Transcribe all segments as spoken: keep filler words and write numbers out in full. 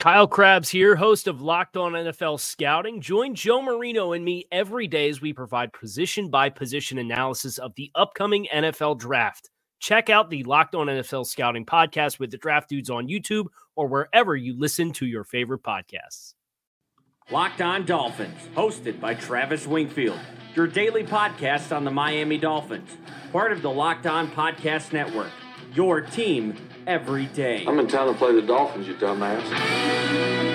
Kyle Krabs here, host of Locked On N F L Scouting. Join Joe Marino and me every day as we provide position-by-position analysis of the upcoming N F L Draft. Check out the Locked On N F L Scouting podcast with the Draft Dudes on YouTube or wherever you listen to your favorite podcasts. Locked On Dolphins, hosted by Travis Wingfield, your daily podcast on the Miami Dolphins, part of the Locked On Podcast Network, your team every day. I'm in town to play the Dolphins, you dumbass.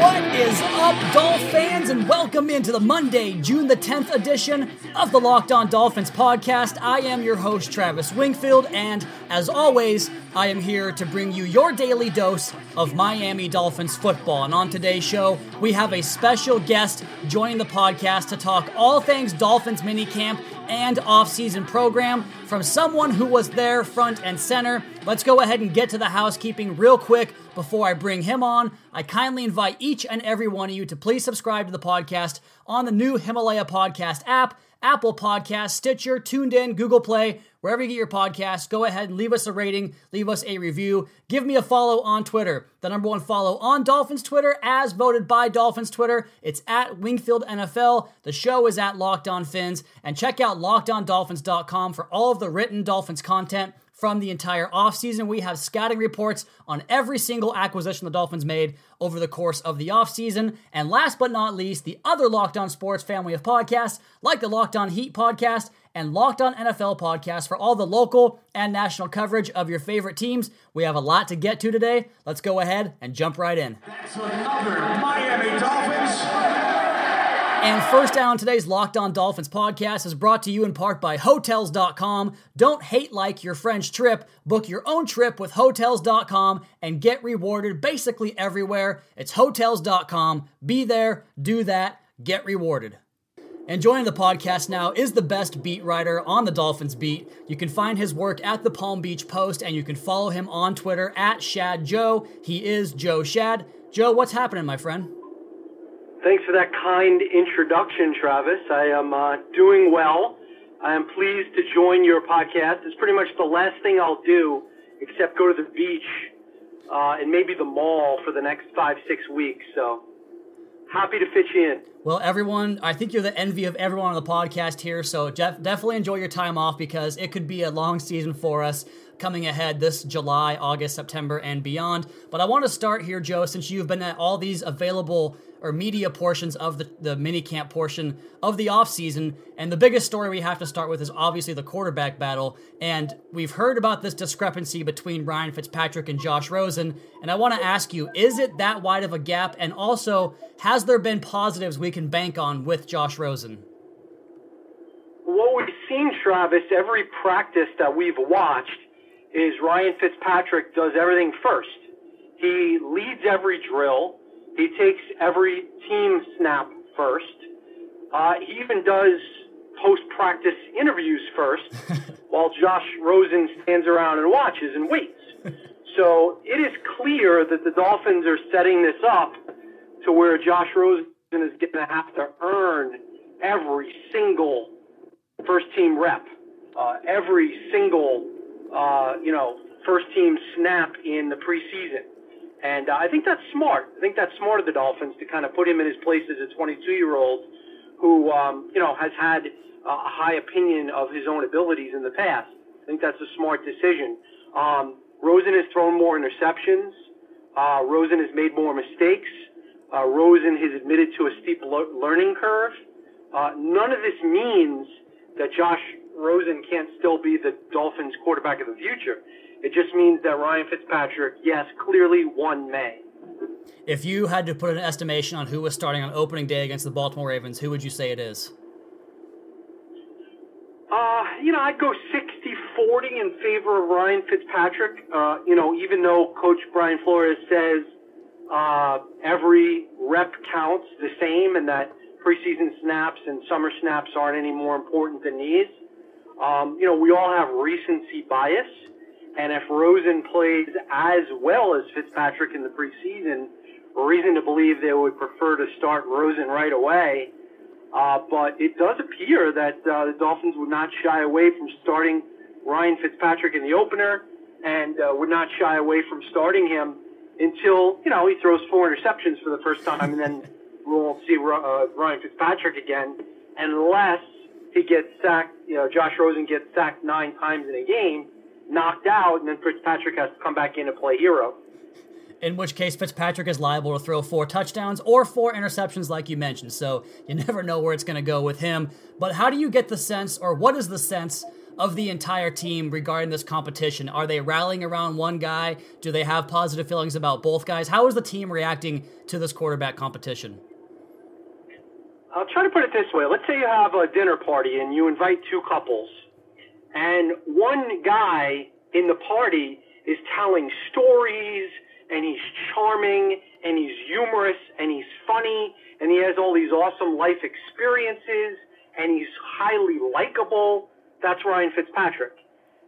What is up, Dolph fans, and welcome into the Monday, June the tenth edition of the Locked On Dolphins podcast. I am your host, Travis Wingfield, and as always, I am here to bring you your daily dose of Miami Dolphins football. And on today's show, we have a special guest joining the podcast to talk all things Dolphins minicamp and offseason program from someone who was there front and center. Let's go ahead and get to the housekeeping real quick before I bring him on. I kindly invite each and every one of you to please subscribe to the podcast on the new Himalaya podcast app, Apple Podcasts, Stitcher, Tuned In, Google Play, wherever you get your podcasts. Go ahead and leave us a rating, leave us a review. Give me a follow on Twitter. The number one follow on Dolphins Twitter, as voted by Dolphins Twitter, it's at Wingfield N F L. The show is at Locked On Fins. And check out locked on dolphins dot com for all of the written Dolphins content from the entire offseason. We have scouting reports on every single acquisition the Dolphins made over the course of the offseason. And last but not least, the other Locked On Sports family of podcasts, like the Locked On Heat podcast and Locked On N F L podcast, for all the local and national coverage of your favorite teams. We have a lot to get to today. Let's go ahead and jump right in. That's another Miami Dolphins. And first down, today's Locked On Dolphins podcast is brought to you in part by Hotels dot com. Don't hate like your French trip. Book your own trip with Hotels dot com and get rewarded basically everywhere. It's Hotels dot com. Be there, do that, get rewarded. And joining the podcast now is the best beat writer on the Dolphins beat. You can find his work at the Palm Beach Post, and you can follow him on Twitter at Shad Joe. He is Joe Schad. Joe, what's happening, my friend? Thanks for that kind introduction, Travis. I am uh, doing well. I am pleased to join your podcast. It's pretty much the last thing I'll do except go to the beach uh, and maybe the mall for the next five, six weeks. So happy to fit you in. Well, everyone, I think you're the envy of everyone on the podcast here. So def- definitely enjoy your time off, because it could be a long season for us coming ahead this July, August, September, and beyond. But I want to start here, Joe, since you've been at all these available or media portions of the, the minicamp portion of the offseason. And the biggest story we have to start with is obviously the quarterback battle. And we've heard about this discrepancy between Ryan Fitzpatrick and Josh Rosen. And I want to ask you, is it that wide of a gap? And also, has there been positives we can bank on with Josh Rosen? What we've seen, Travis, every practice that we've watched is Ryan Fitzpatrick does everything first. He leads every drill. He takes every team snap first. Uh, he even does post-practice interviews first, while Josh Rosen stands around and watches and waits. So it is clear that the Dolphins are setting this up to where Josh Rosen is going to have to earn every single first-team rep, uh, every single uh, you know first-team snap in the preseason. And uh, I think that's smart. I think that's smart of the Dolphins to kind of put him in his place as a twenty-two-year-old who, um, you know, has had uh, a high opinion of his own abilities in the past. I think that's a smart decision. Um, Rosen has thrown more interceptions. Uh, Rosen has made more mistakes. Uh, Rosen has admitted to a steep lo- learning curve. Uh, none of this means that Josh Rosen can't still be the Dolphins quarterback of the future. It just means that Ryan Fitzpatrick, yes, clearly won May. If you had to put an estimation on who was starting on opening day against the Baltimore Ravens, who would you say it is? Uh, you know, I'd go sixty forty in favor of Ryan Fitzpatrick. Uh, you know, even though Coach Brian Flores says uh, every rep counts the same and that preseason snaps and summer snaps aren't any more important than these, um, you know, we all have recency bias. And if Rosen plays as well as Fitzpatrick in the preseason, reason to believe they would prefer to start Rosen right away. Uh, but it does appear that uh, the Dolphins would not shy away from starting Ryan Fitzpatrick in the opener and uh, would not shy away from starting him until, you know, he throws four interceptions for the first time and then we won't see uh, Ryan Fitzpatrick again unless he gets sacked, you know, Josh Rosen gets sacked nine times in a game, knocked out, and then Fitzpatrick has to come back in and play hero. In which case, Fitzpatrick is liable to throw four touchdowns or four interceptions like you mentioned, so you never know where it's going to go with him. But how do you get the sense, or what is the sense of the entire team regarding this competition? Are they rallying around one guy? Do they have positive feelings about both guys? How is the team reacting to this quarterback competition? I'll try to put it this way. Let's say you have a dinner party and you invite two couples, and one guy in the party is telling stories, and he's charming, and he's humorous, and he's funny, and he has all these awesome life experiences, and he's highly likable. That's Ryan Fitzpatrick.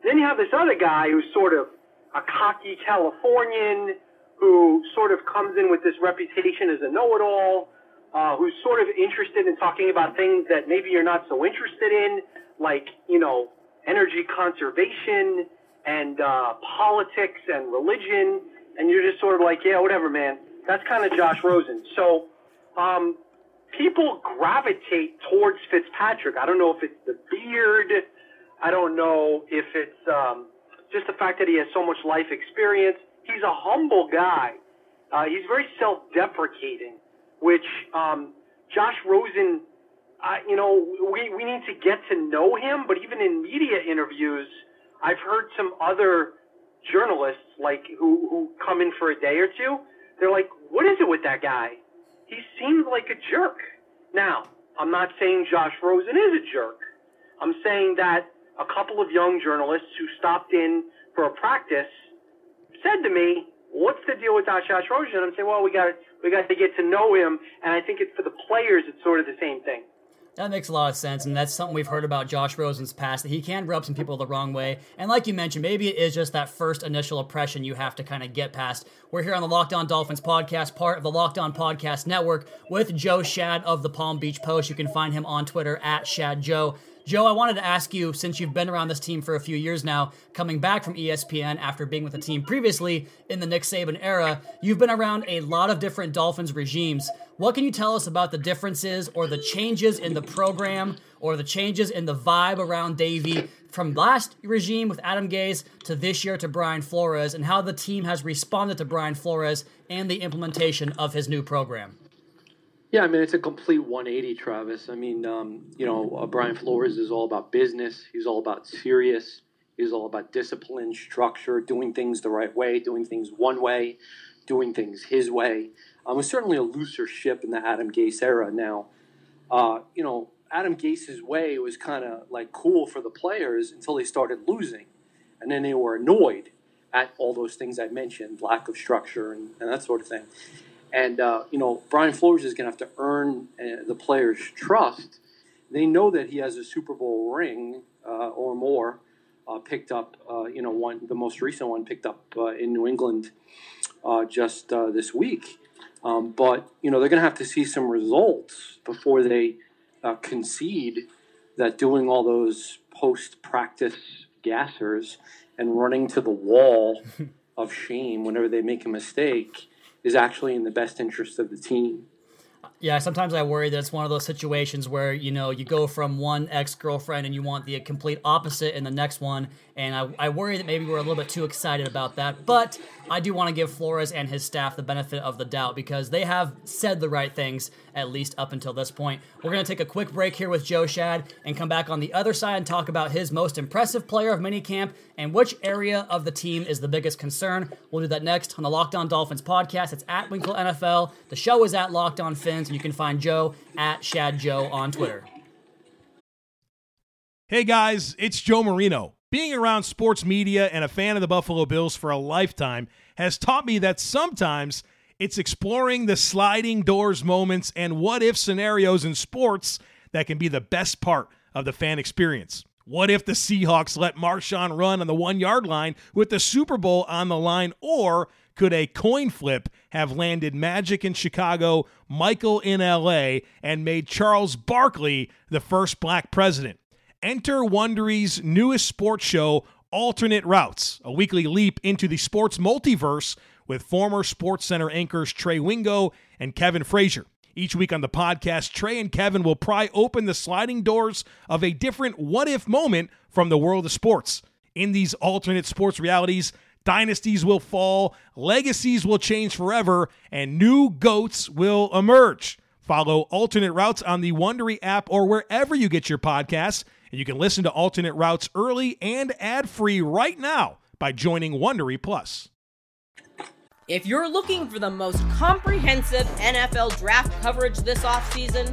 Then you have this other guy who's sort of a cocky Californian who sort of comes in with this reputation as a know-it-all, uh, who's sort of interested in talking about things that maybe you're not so interested in, like, you know, energy conservation and uh, politics and religion, and you're just sort of like, yeah, whatever, man. That's kind of Josh Rosen. So um, people gravitate towards Fitzpatrick. I don't know if it's the beard. I don't know if it's um, just the fact that he has so much life experience. He's a humble guy. Uh, he's very self-deprecating, which um, Josh Rosen, I, you know, we, we need to get to know him. But even in media interviews, I've heard some other journalists like who, who come in for a day or two, they're like, what is it with that guy? He seems like a jerk. Now, I'm not saying Josh Rosen is a jerk. I'm saying that a couple of young journalists who stopped in for a practice said to me, what's the deal with Josh Rosen? And I'm saying, well, we got we got to get to know him. And I think it's for the players, it's sort of the same thing. That makes a lot of sense, and that's something we've heard about Josh Rosen's past, that he can rub some people the wrong way. And like you mentioned, maybe it is just that first initial impression you have to kind of get past. We're here on the Locked On Dolphins podcast, part of the Locked On Podcast Network, with Joe Schad of the Palm Beach Post. You can find him on Twitter at ShadJoe. Joe, I wanted to ask you, since you've been around this team for a few years now, coming back from E S P N after being with the team previously in the Nick Saban era, you've been around a lot of different Dolphins regimes. What can you tell us about the differences or the changes in the program or the changes in the vibe around Davey from last regime with Adam Gase to this year to Brian Flores, and how the team has responded to Brian Flores and the implementation of his new program? Yeah, I mean, it's a complete one eighty, Travis. I mean, um, you know, uh, Brian Flores is all about business. He's all about serious. He's all about discipline, structure, doing things the right way, doing things one way, doing things his way. Um, it was certainly a looser ship in the Adam Gase era. Now, uh, you know, Adam Gase's way was kind of like cool for the players until they started losing. And then they were annoyed at all those things I mentioned, lack of structure and, and that sort of thing. And, uh, you know, Brian Flores is going to have to earn uh, the players' trust. They know that he has a Super Bowl ring uh, or more uh, picked up, uh, you know, one the most recent one picked up uh, in New England uh, just uh, this week. Um, but, you know, they're going to have to see some results before they uh, concede that doing all those post-practice gassers and running to the wall of shame whenever they make a mistake is actually in the best interest of the team. Yeah, sometimes I worry that it's one of those situations where, you know, you go from one ex-girlfriend and you want the complete opposite in the next one, and I, I worry that maybe we're a little bit too excited about that, but I do want to give Flores and his staff the benefit of the doubt because they have said the right things, at least up until this point. We're going to take a quick break here with Joe Schad and come back on the other side and talk about his most impressive player of minicamp and which area of the team is the biggest concern. We'll do that next on the Locked On Dolphins podcast. It's at Winfield N F L. The show is at Locked On Fins. You can find Joe at Shad Joe on Twitter. Hey guys, it's Joe Marino. Being around sports media and a fan of the Buffalo Bills for a lifetime has taught me that sometimes it's exploring the sliding doors moments and what-if scenarios in sports that can be the best part of the fan experience. What if the Seahawks let Marshawn run on the one-yard line with the Super Bowl on the line, or could a coin flip have landed Magic in Chicago, Michael in L A, and made Charles Barkley the first black president? Enter Wondery's newest sports show, Alternate Routes, a weekly leap into the sports multiverse with former SportsCenter anchors Trey Wingo and Kevin Frazier. Each week on the podcast, Trey and Kevin will pry open the sliding doors of a different what-if moment from the world of sports. In these alternate sports realities, dynasties will fall, legacies will change forever, and new GOATs will emerge. Follow Alternate Routes on the Wondery app or wherever you get your podcasts, and you can listen to Alternate Routes early and ad-free right now by joining Wondery Plus. If you're looking for the most comprehensive N F L draft coverage this offseason,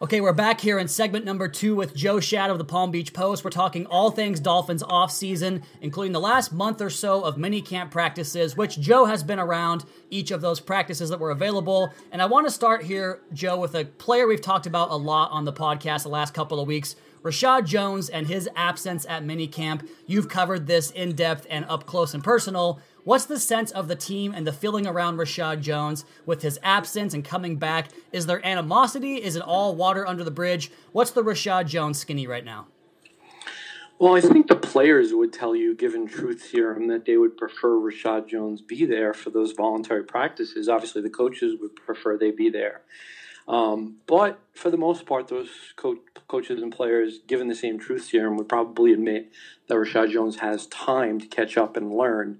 Okay, we're back here in segment number two with Joe Schad of the Palm Beach Post. We're talking all things Dolphins offseason, including the last month or so of minicamp practices, which Joe has been around each of those practices that were available. And I want to start here, Joe, with a player we've talked about a lot on the podcast the last couple of weeks, Reshad Jones and his absence at minicamp. You've covered this in depth and up close and personal. What's the sense of the team and the feeling around Reshad Jones with his absence and coming back? Is there animosity? Is it all water under the bridge? What's the Reshad Jones skinny right now? Well, I think the players would tell you, given truth serum, that they would prefer Reshad Jones be there for those voluntary practices. Obviously, the coaches would prefer they be there. Um, but for the most part, those co- coaches and players, given the same truth serum, would probably admit that Reshad Jones has time to catch up and learn.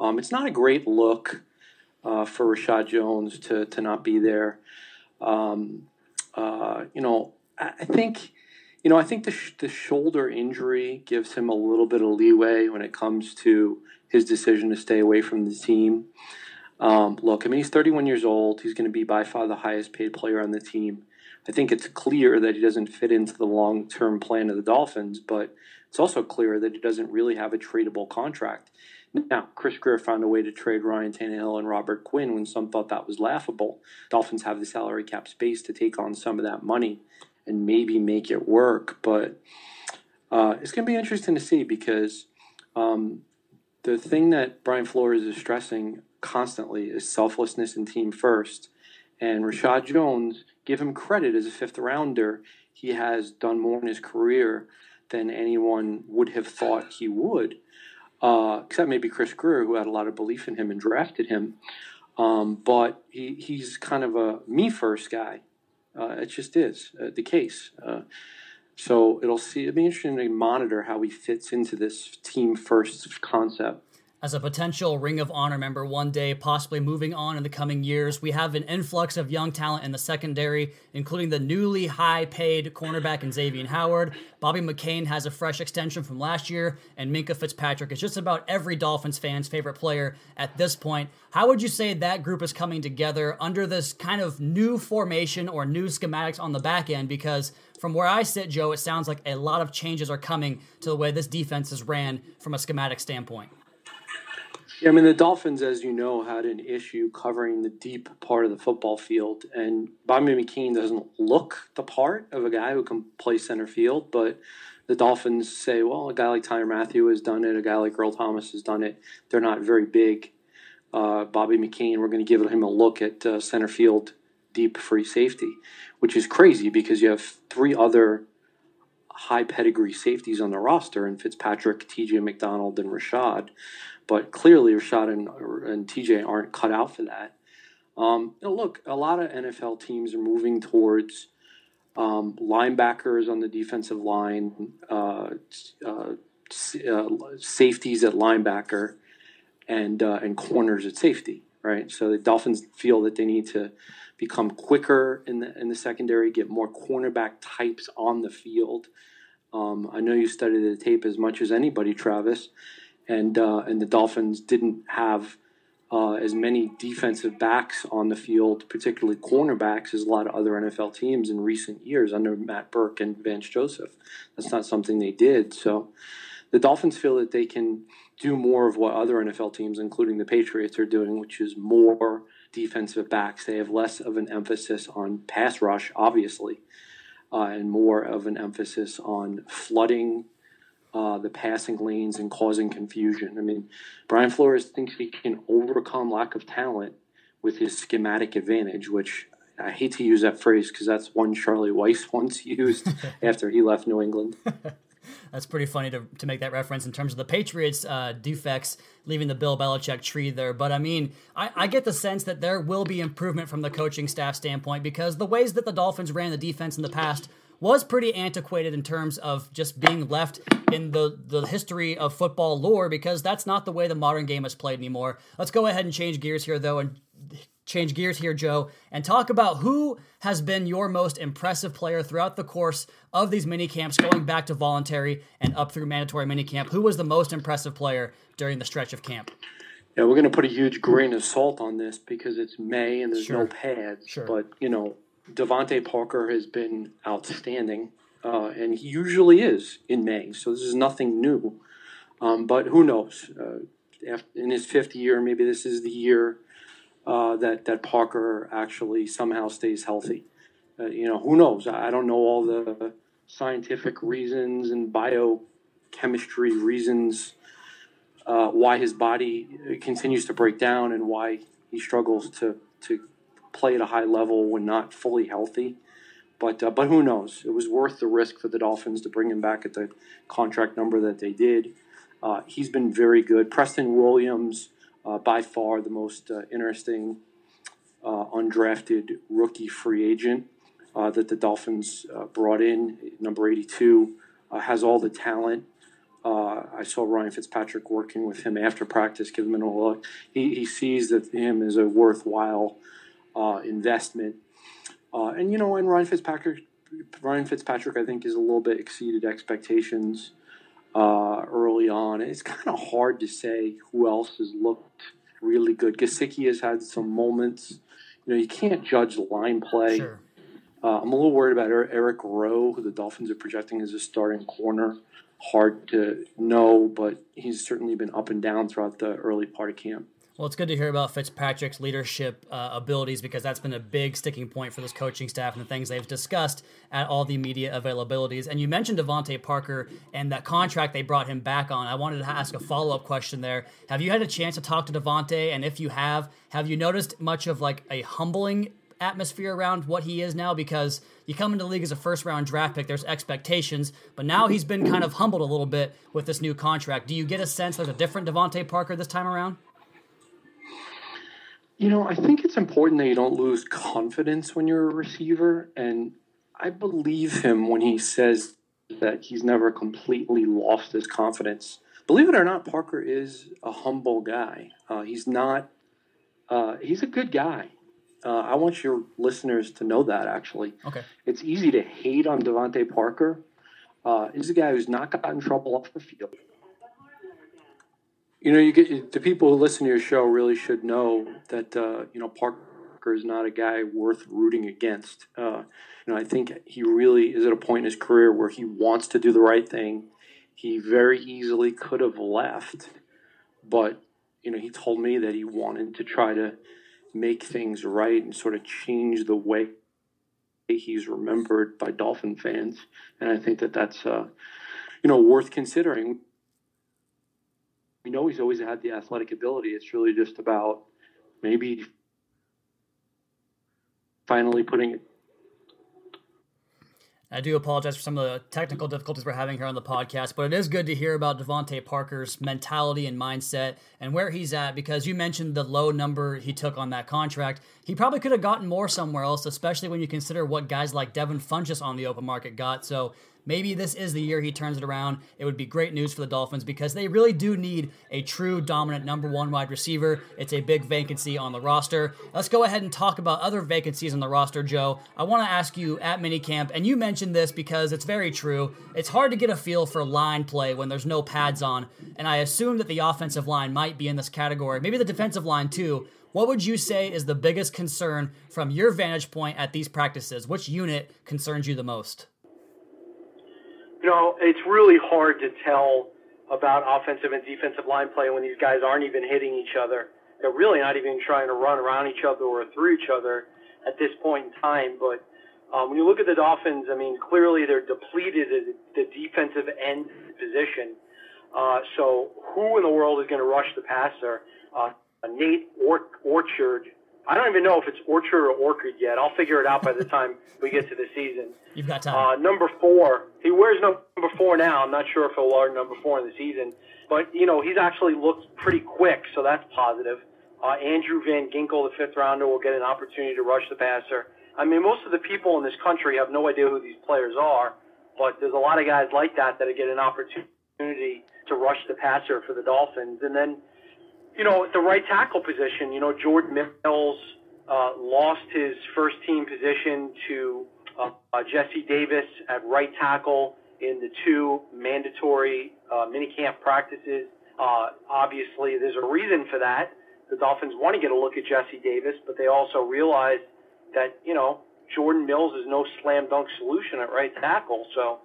Um, it's not a great look uh, for Reshad Jones to to not be there. Um, uh, you know, I, I think, you know, I think the sh- the shoulder injury gives him a little bit of leeway when it comes to his decision to stay away from the team. Um, look, I mean, he's thirty-one years old. He's going to be by far the highest paid player on the team. I think it's clear that he doesn't fit into the long-term plan of the Dolphins, but it's also clear that he doesn't really have a tradable contract. Now, Chris Greer found a way to trade Ryan Tannehill and Robert Quinn when some thought that was laughable. Dolphins have the salary cap space to take on some of that money and maybe make it work, but uh, it's going to be interesting to see because um, the thing that Brian Flores is stressing constantly is selflessness and team first. And Reshad Jones, give him credit as a fifth rounder, he has done more in his career than anyone would have thought he would, uh, except maybe Chris Greer, who had a lot of belief in him and drafted him. Um, but he, he's kind of a me first guy. Uh, it just is uh, the case. Uh, so it'll see. It'll be interesting to monitor how he fits into this team first concept. As a potential Ring of Honor member one day, possibly moving on in the coming years, we have an influx of young talent in the secondary, including the newly high-paid cornerback in Xavien Howard. Bobby McCain has a fresh extension from last year, and Minka Fitzpatrick is just about every Dolphins fan's favorite player at this point. How would you say that group is coming together under this kind of new formation or new schematics on the back end? Because from where I sit, Joe, it sounds like a lot of changes are coming to the way this defense is ran from a schematic standpoint. Yeah, I mean, the Dolphins, as you know, had an issue covering the deep part of the football field. And Bobby McCain doesn't look the part of a guy who can play center field. But the Dolphins say, well, a guy like Tyler Matthew has done it. A guy like Earl Thomas has done it. They're not very big. Uh, Bobby McCain, we're going to give him a look at uh, center field deep free safety, which is crazy because you have three other high pedigree safeties on the roster in Fitzpatrick, T J McDonald, and Reshad. But clearly, Reshad and, and T J aren't cut out for that. Um, and look, a lot of N F L teams are moving towards um, linebackers on the defensive line, uh, uh, uh, safeties at linebacker, and uh, and corners at safety. Right, so the Dolphins feel that they need to become quicker in the in the secondary, get more cornerback types on the field. Um, I know you studied the tape as much as anybody, Travis. And uh, and the Dolphins didn't have uh, as many defensive backs on the field, particularly cornerbacks, as a lot of other N F L teams in recent years under Matt Burke and Vance Joseph. That's not something they did. So the Dolphins feel that they can do more of what other N F L teams, including the Patriots, are doing, which is more defensive backs. They have less of an emphasis on pass rush, obviously, uh, and more of an emphasis on flooding Uh, the passing lanes and causing confusion. I mean, Brian Flores thinks he can overcome lack of talent with his schematic advantage, which I hate to use that phrase because that's one Charlie Weiss once used after he left New England. That's pretty funny to to make that reference in terms of the Patriots' uh, defects leaving the Bill Belichick tree there. But, I mean, I, I get the sense that there will be improvement from the coaching staff standpoint because the ways that the Dolphins ran the defense in the past was pretty antiquated in terms of just being left in the, the history of football lore because that's not the way the modern game is played anymore. Let's go ahead and change gears here, though, and change gears here, Joe, and talk about who has been your most impressive player throughout the course of these mini camps, going back to voluntary and up through mandatory mini camp. Who was the most impressive player during the stretch of camp? Yeah, we're going to put a huge grain of salt on this because it's May and there's sure. no pads, sure. but, you know, DeVante Parker has been outstanding, uh, and he usually is in May, so this is nothing new. Um, but who knows? Uh, after, in his fifth year, maybe this is the year uh, that, that Parker actually somehow stays healthy. Uh, you know, who knows? I don't know all the scientific reasons and biochemistry reasons uh, why his body continues to break down and why he struggles to to. play at a high level when not fully healthy, but uh, but who knows? It was worth the risk for the Dolphins to bring him back at the contract number that they did. Uh, he's been very good. Preston Williams, uh, by far the most uh, interesting uh, undrafted rookie free agent uh, that the Dolphins uh, brought in, number eighty-two, uh, has all the talent. Uh, I saw Ryan Fitzpatrick working with him after practice, give him an all look. He, he sees that him as a worthwhile Uh, investment, uh, and you know, and Ryan Fitzpatrick, Ryan Fitzpatrick, I think, is a little bit exceeded expectations uh, early on. It's kind of hard to say who else has looked really good. Gesicki has had some moments. You know, you can't judge line play. Sure. Uh, I'm a little worried about Eric Rowe, who the Dolphins are projecting as a starting corner. Hard to know, but he's certainly been up and down throughout the early part of camp. Well, it's good to hear about Fitzpatrick's leadership uh, abilities because that's been a big sticking point for this coaching staff and the things they've discussed at all the media availabilities. And you mentioned DeVante Parker and that contract they brought him back on. I wanted to ask a follow-up question there. Have you had a chance to talk to DeVante? And if you have, have you noticed much of like a humbling atmosphere around what he is now? Because you come into the league as a first-round draft pick, there's expectations, but now he's been kind of humbled a little bit with this new contract. Do you get a sense there's a different DeVante Parker this time around? You know, I think it's important that you don't lose confidence when you're a receiver, and I believe him when he says that he's never completely lost his confidence. Believe it or not, Parker is a humble guy. Uh, he's not uh, – he's a good guy. Uh, I want your listeners to know that, actually. Okay. It's easy to hate on DeVante Parker. Uh, he's a guy who's not gotten in trouble off the field. You know, you get, the people who listen to your show really should know that, uh, you know, Parker is not a guy worth rooting against. Uh, you know, I think he really is at a point in his career where he wants to do the right thing. He very easily could have left, but you know, he told me that he wanted to try to make things right and sort of change the way he's remembered by Dolphin fans. And I think that that's, uh, you know, worth considering. We know he's always had the athletic ability. It's really just about maybe finally putting it. I do apologize for some of the technical difficulties we're having here on the podcast, but it is good to hear about DeVante Parker's mentality and mindset and where he's at, because you mentioned the low number he took on that contract. He probably could have gotten more somewhere else, especially when you consider what guys like Devin Funchess on the open market got. So maybe this is the year he turns it around. It would be great news for the Dolphins because they really do need a true dominant number one wide receiver. It's a big vacancy on the roster. Let's go ahead and talk about other vacancies on the roster, Joe. I want to ask you at minicamp, and you mentioned this because it's very true. It's hard to get a feel for line play when there's no pads on, and I assume that the offensive line might be in this category. Maybe the defensive line too. What would you say is the biggest concern from your vantage point at these practices? Which unit concerns you the most? You know, it's really hard to tell about offensive and defensive line play when these guys aren't even hitting each other. They're really not even trying to run around each other or through each other at this point in time, but Um, when you look at the Dolphins, I mean, clearly they're depleted at the defensive end position. Uh, so who in the world is going to rush the passer? Uh, Nate or- Orchard. I don't even know if it's Orchard or Orchard yet. I'll figure it out by the time we get to the season. You've got time. Uh, number four. He wears number four now. I'm not sure if he'll wear number four in the season. But, you know, he's actually looked pretty quick, so that's positive. Uh, Andrew Van Ginkel, the fifth rounder, will get an opportunity to rush the passer. I mean, most of the people in this country have no idea who these players are, but there's a lot of guys like that that get an opportunity to rush the passer for the Dolphins. And then, you know, at the right tackle position, you know, Jordan Mills uh, lost his first team position to uh, uh, Jesse Davis at right tackle in the two mandatory uh, minicamp practices. Uh, obviously, there's a reason for that. The Dolphins want to get a look at Jesse Davis, but they also realize that, you know, Jordan Mills is no slam dunk solution at right tackle. So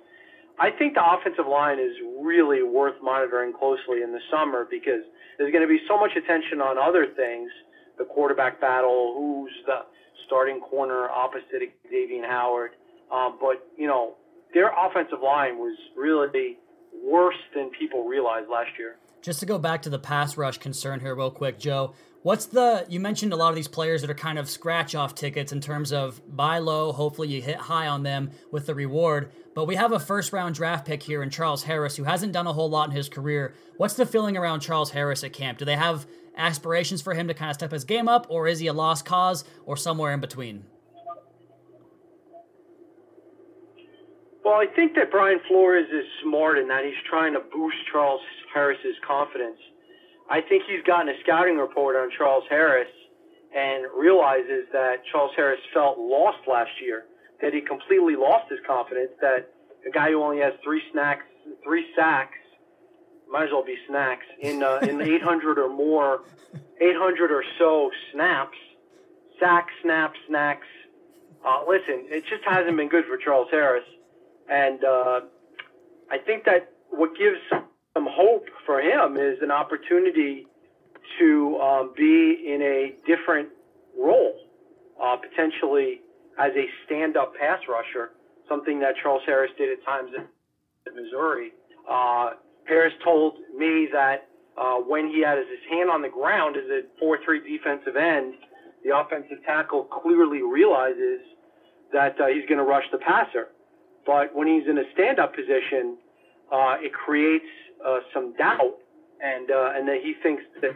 I think the offensive line is really worth monitoring closely in the summer because there's going to be so much attention on other things, the quarterback battle, who's the starting corner opposite Xavien Howard. Um, but, you know, their offensive line was really worse than people realized last year. Just to go back to the pass rush concern here real quick, Joe, what's the, you mentioned a lot of these players that are kind of scratch-off tickets in terms of buy low, hopefully you hit high on them with the reward, but we have a first-round draft pick here in Charles Harris who hasn't done a whole lot in his career. What's the feeling around Charles Harris at camp? Do they have aspirations for him to kind of step his game up, or is he a lost cause, or somewhere in between? Well, I think that Brian Flores is smart in that he's trying to boost Charles Harris's confidence. I think he's gotten a scouting report on Charles Harris and realizes that Charles Harris felt lost last year, that he completely lost his confidence, that a guy who only has three snacks, three sacks, might as well be snacks, in uh, in eight hundred or more, eight hundred or so snaps, sack, snap, snacks. Uh, listen, it just hasn't been good for Charles Harris. And uh, I think that what gives some hope for him is an opportunity to um, be in a different role, uh, potentially as a stand-up pass rusher, something that Charles Harris did at times in Missouri. Uh, Harris told me that uh, when he had his hand on the ground as a four three defensive end, the offensive tackle clearly realizes that uh, he's going to rush the passer. But when he's in a stand-up position, uh, it creates uh, some doubt, and uh, and then he thinks that,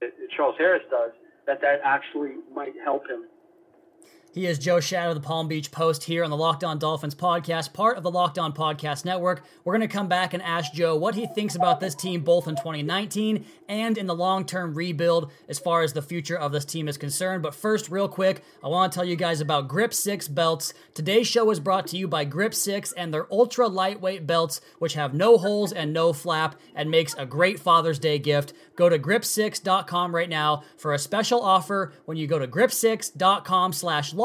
that Charles Harris does, that that actually might help him. He is Joe Schad of the Palm Beach Post here on the Locked On Dolphins podcast, part of the Locked On Podcast Network. We're going to come back and ask Joe what he thinks about this team both in twenty nineteen and in the long-term rebuild as far as the future of this team is concerned. But first, real quick, I want to tell you guys about grip six belts. Today's show is brought to you by grip six and their ultra-lightweight belts, which have no holes and no flap and makes a great Father's Day gift. Go to grip six dot com right now for a special offer when you go to grip six dot com slash lock.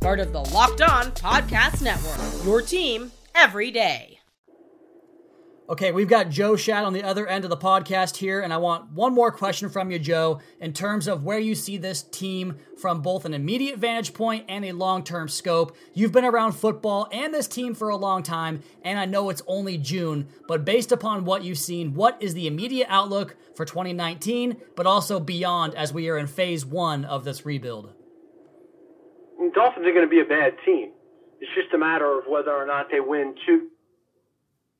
Part of the Locked On Podcast Network, your team every day. Okay, we've got Joe Schad on the other end of the podcast here, and I want one more question from you, Joe, in terms of where you see this team from both an immediate vantage point and a long-term scope. You've been around football and this team for a long time, and I know it's only June, but based upon what you've seen, what is the immediate outlook for twenty nineteen, but also beyond as we are in phase one of this rebuild? Dolphins are going to be a bad team. It's just a matter of whether or not they win two,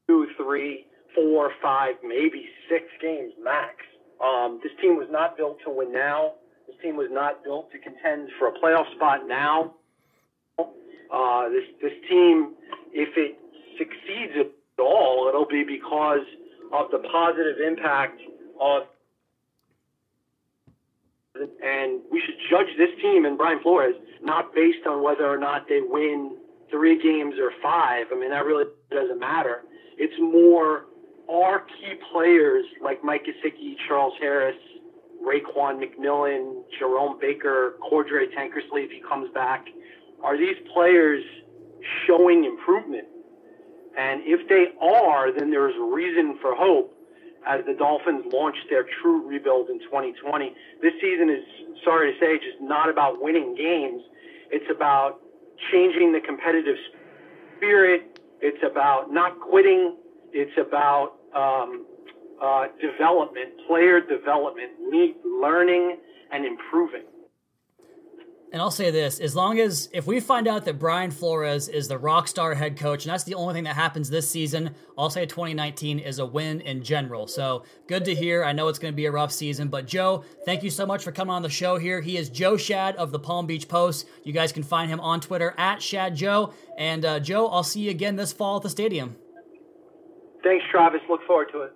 two, three, four, five, maybe six games max. Um, this team was not built to win now. This team was not built to contend for a playoff spot now. Uh, this this team, if it succeeds at all, it'll be because of the positive impact of. And we should judge this team and Brian Flores not based on whether or not they win three games or five. I mean, that really doesn't matter. It's more our key players like Mike Gesicki, Charles Harris, Raekwon McMillan, Jerome Baker, Cordray Tankersley, if he comes back. Are these players showing improvement? And if they are, then there's reason for hope. As the Dolphins launch their true rebuild in twenty twenty. This season is, sorry to say, just not about winning games. It's about changing the competitive spirit. It's about not quitting. It's about um, uh, development, player development, learning and improving. And I'll say this, as long as, if we find out that Brian Flores is the rock star head coach, and that's the only thing that happens this season, I'll say twenty nineteen is a win in general. So good to hear. I know it's going to be a rough season, but Joe, thank you so much for coming on the show here. He is Joe Schad of the Palm Beach Post. You guys can find him on Twitter at Schad Joe. And uh, Joe, I'll see you again this fall at the stadium. Thanks, Travis. Look forward to it.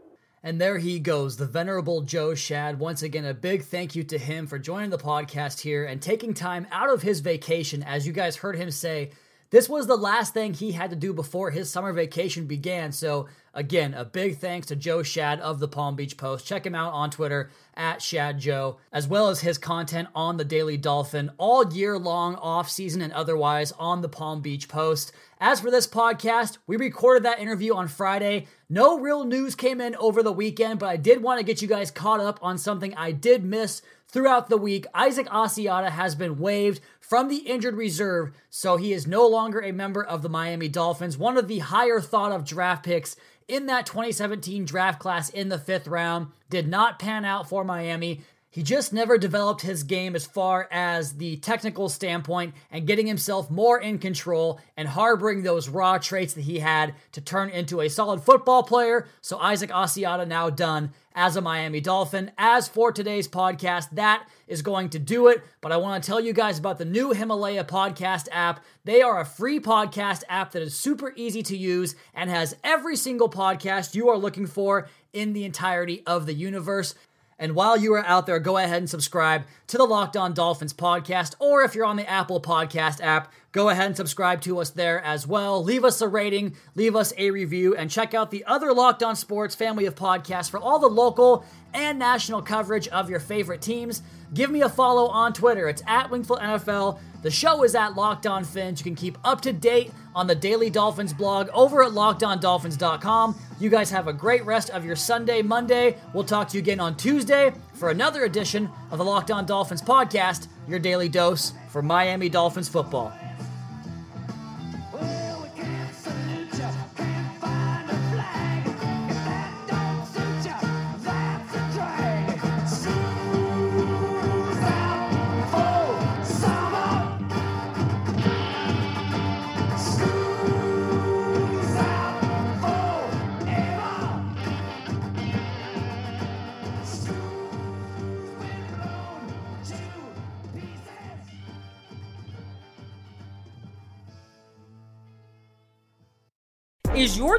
And there he goes, the venerable Joe Schad. Once again, a big thank you to him for joining the podcast here and taking time out of his vacation. As you guys heard him say, this was the last thing he had to do before his summer vacation began. So again, a big thanks to Joe Schad of the Palm Beach Post. Check him out on Twitter at Schad Joe, as well as his content on the Daily Dolphin all year long, off season and otherwise, on the Palm Beach Post. As for this podcast, we recorded that interview on Friday. No real news came in over the weekend, but I did want to get you guys caught up on something I did miss throughout the week. Isaac Asiata has been waived from the injured reserve, so he is no longer a member of the Miami Dolphins, one of the higher thought of draft picks in that twenty seventeen draft class in the fifth round. Did not pan out for Miami. He just never developed his game as far as the technical standpoint and getting himself more in control and harboring those raw traits that he had to turn into a solid football player. So Isaac Asiata now done as a Miami Dolphin. As for today's podcast, that is going to do it. But I want to tell you guys about the new Himalaya podcast app. They are a free podcast app that is super easy to use and has every single podcast you are looking for in the entirety of the universe. And while you are out there, go ahead and subscribe to the Locked On Dolphins podcast, or if you're on the Apple Podcast app, Go ahead and subscribe to us there as well. Leave us a rating, leave us a review, and check out the other Locked On Sports family of podcasts for all the local and national coverage of your favorite teams. Give me a follow on Twitter. It's at Wingfield N F L. The show is at Locked On Fins. You can keep up to date on the Daily Dolphins blog over at locked on dolphins dot com. You guys have a great rest of your Sunday, Monday. We'll talk to you again on Tuesday for another edition of the Locked On Dolphins podcast, your daily dose for Miami Dolphins football. Is your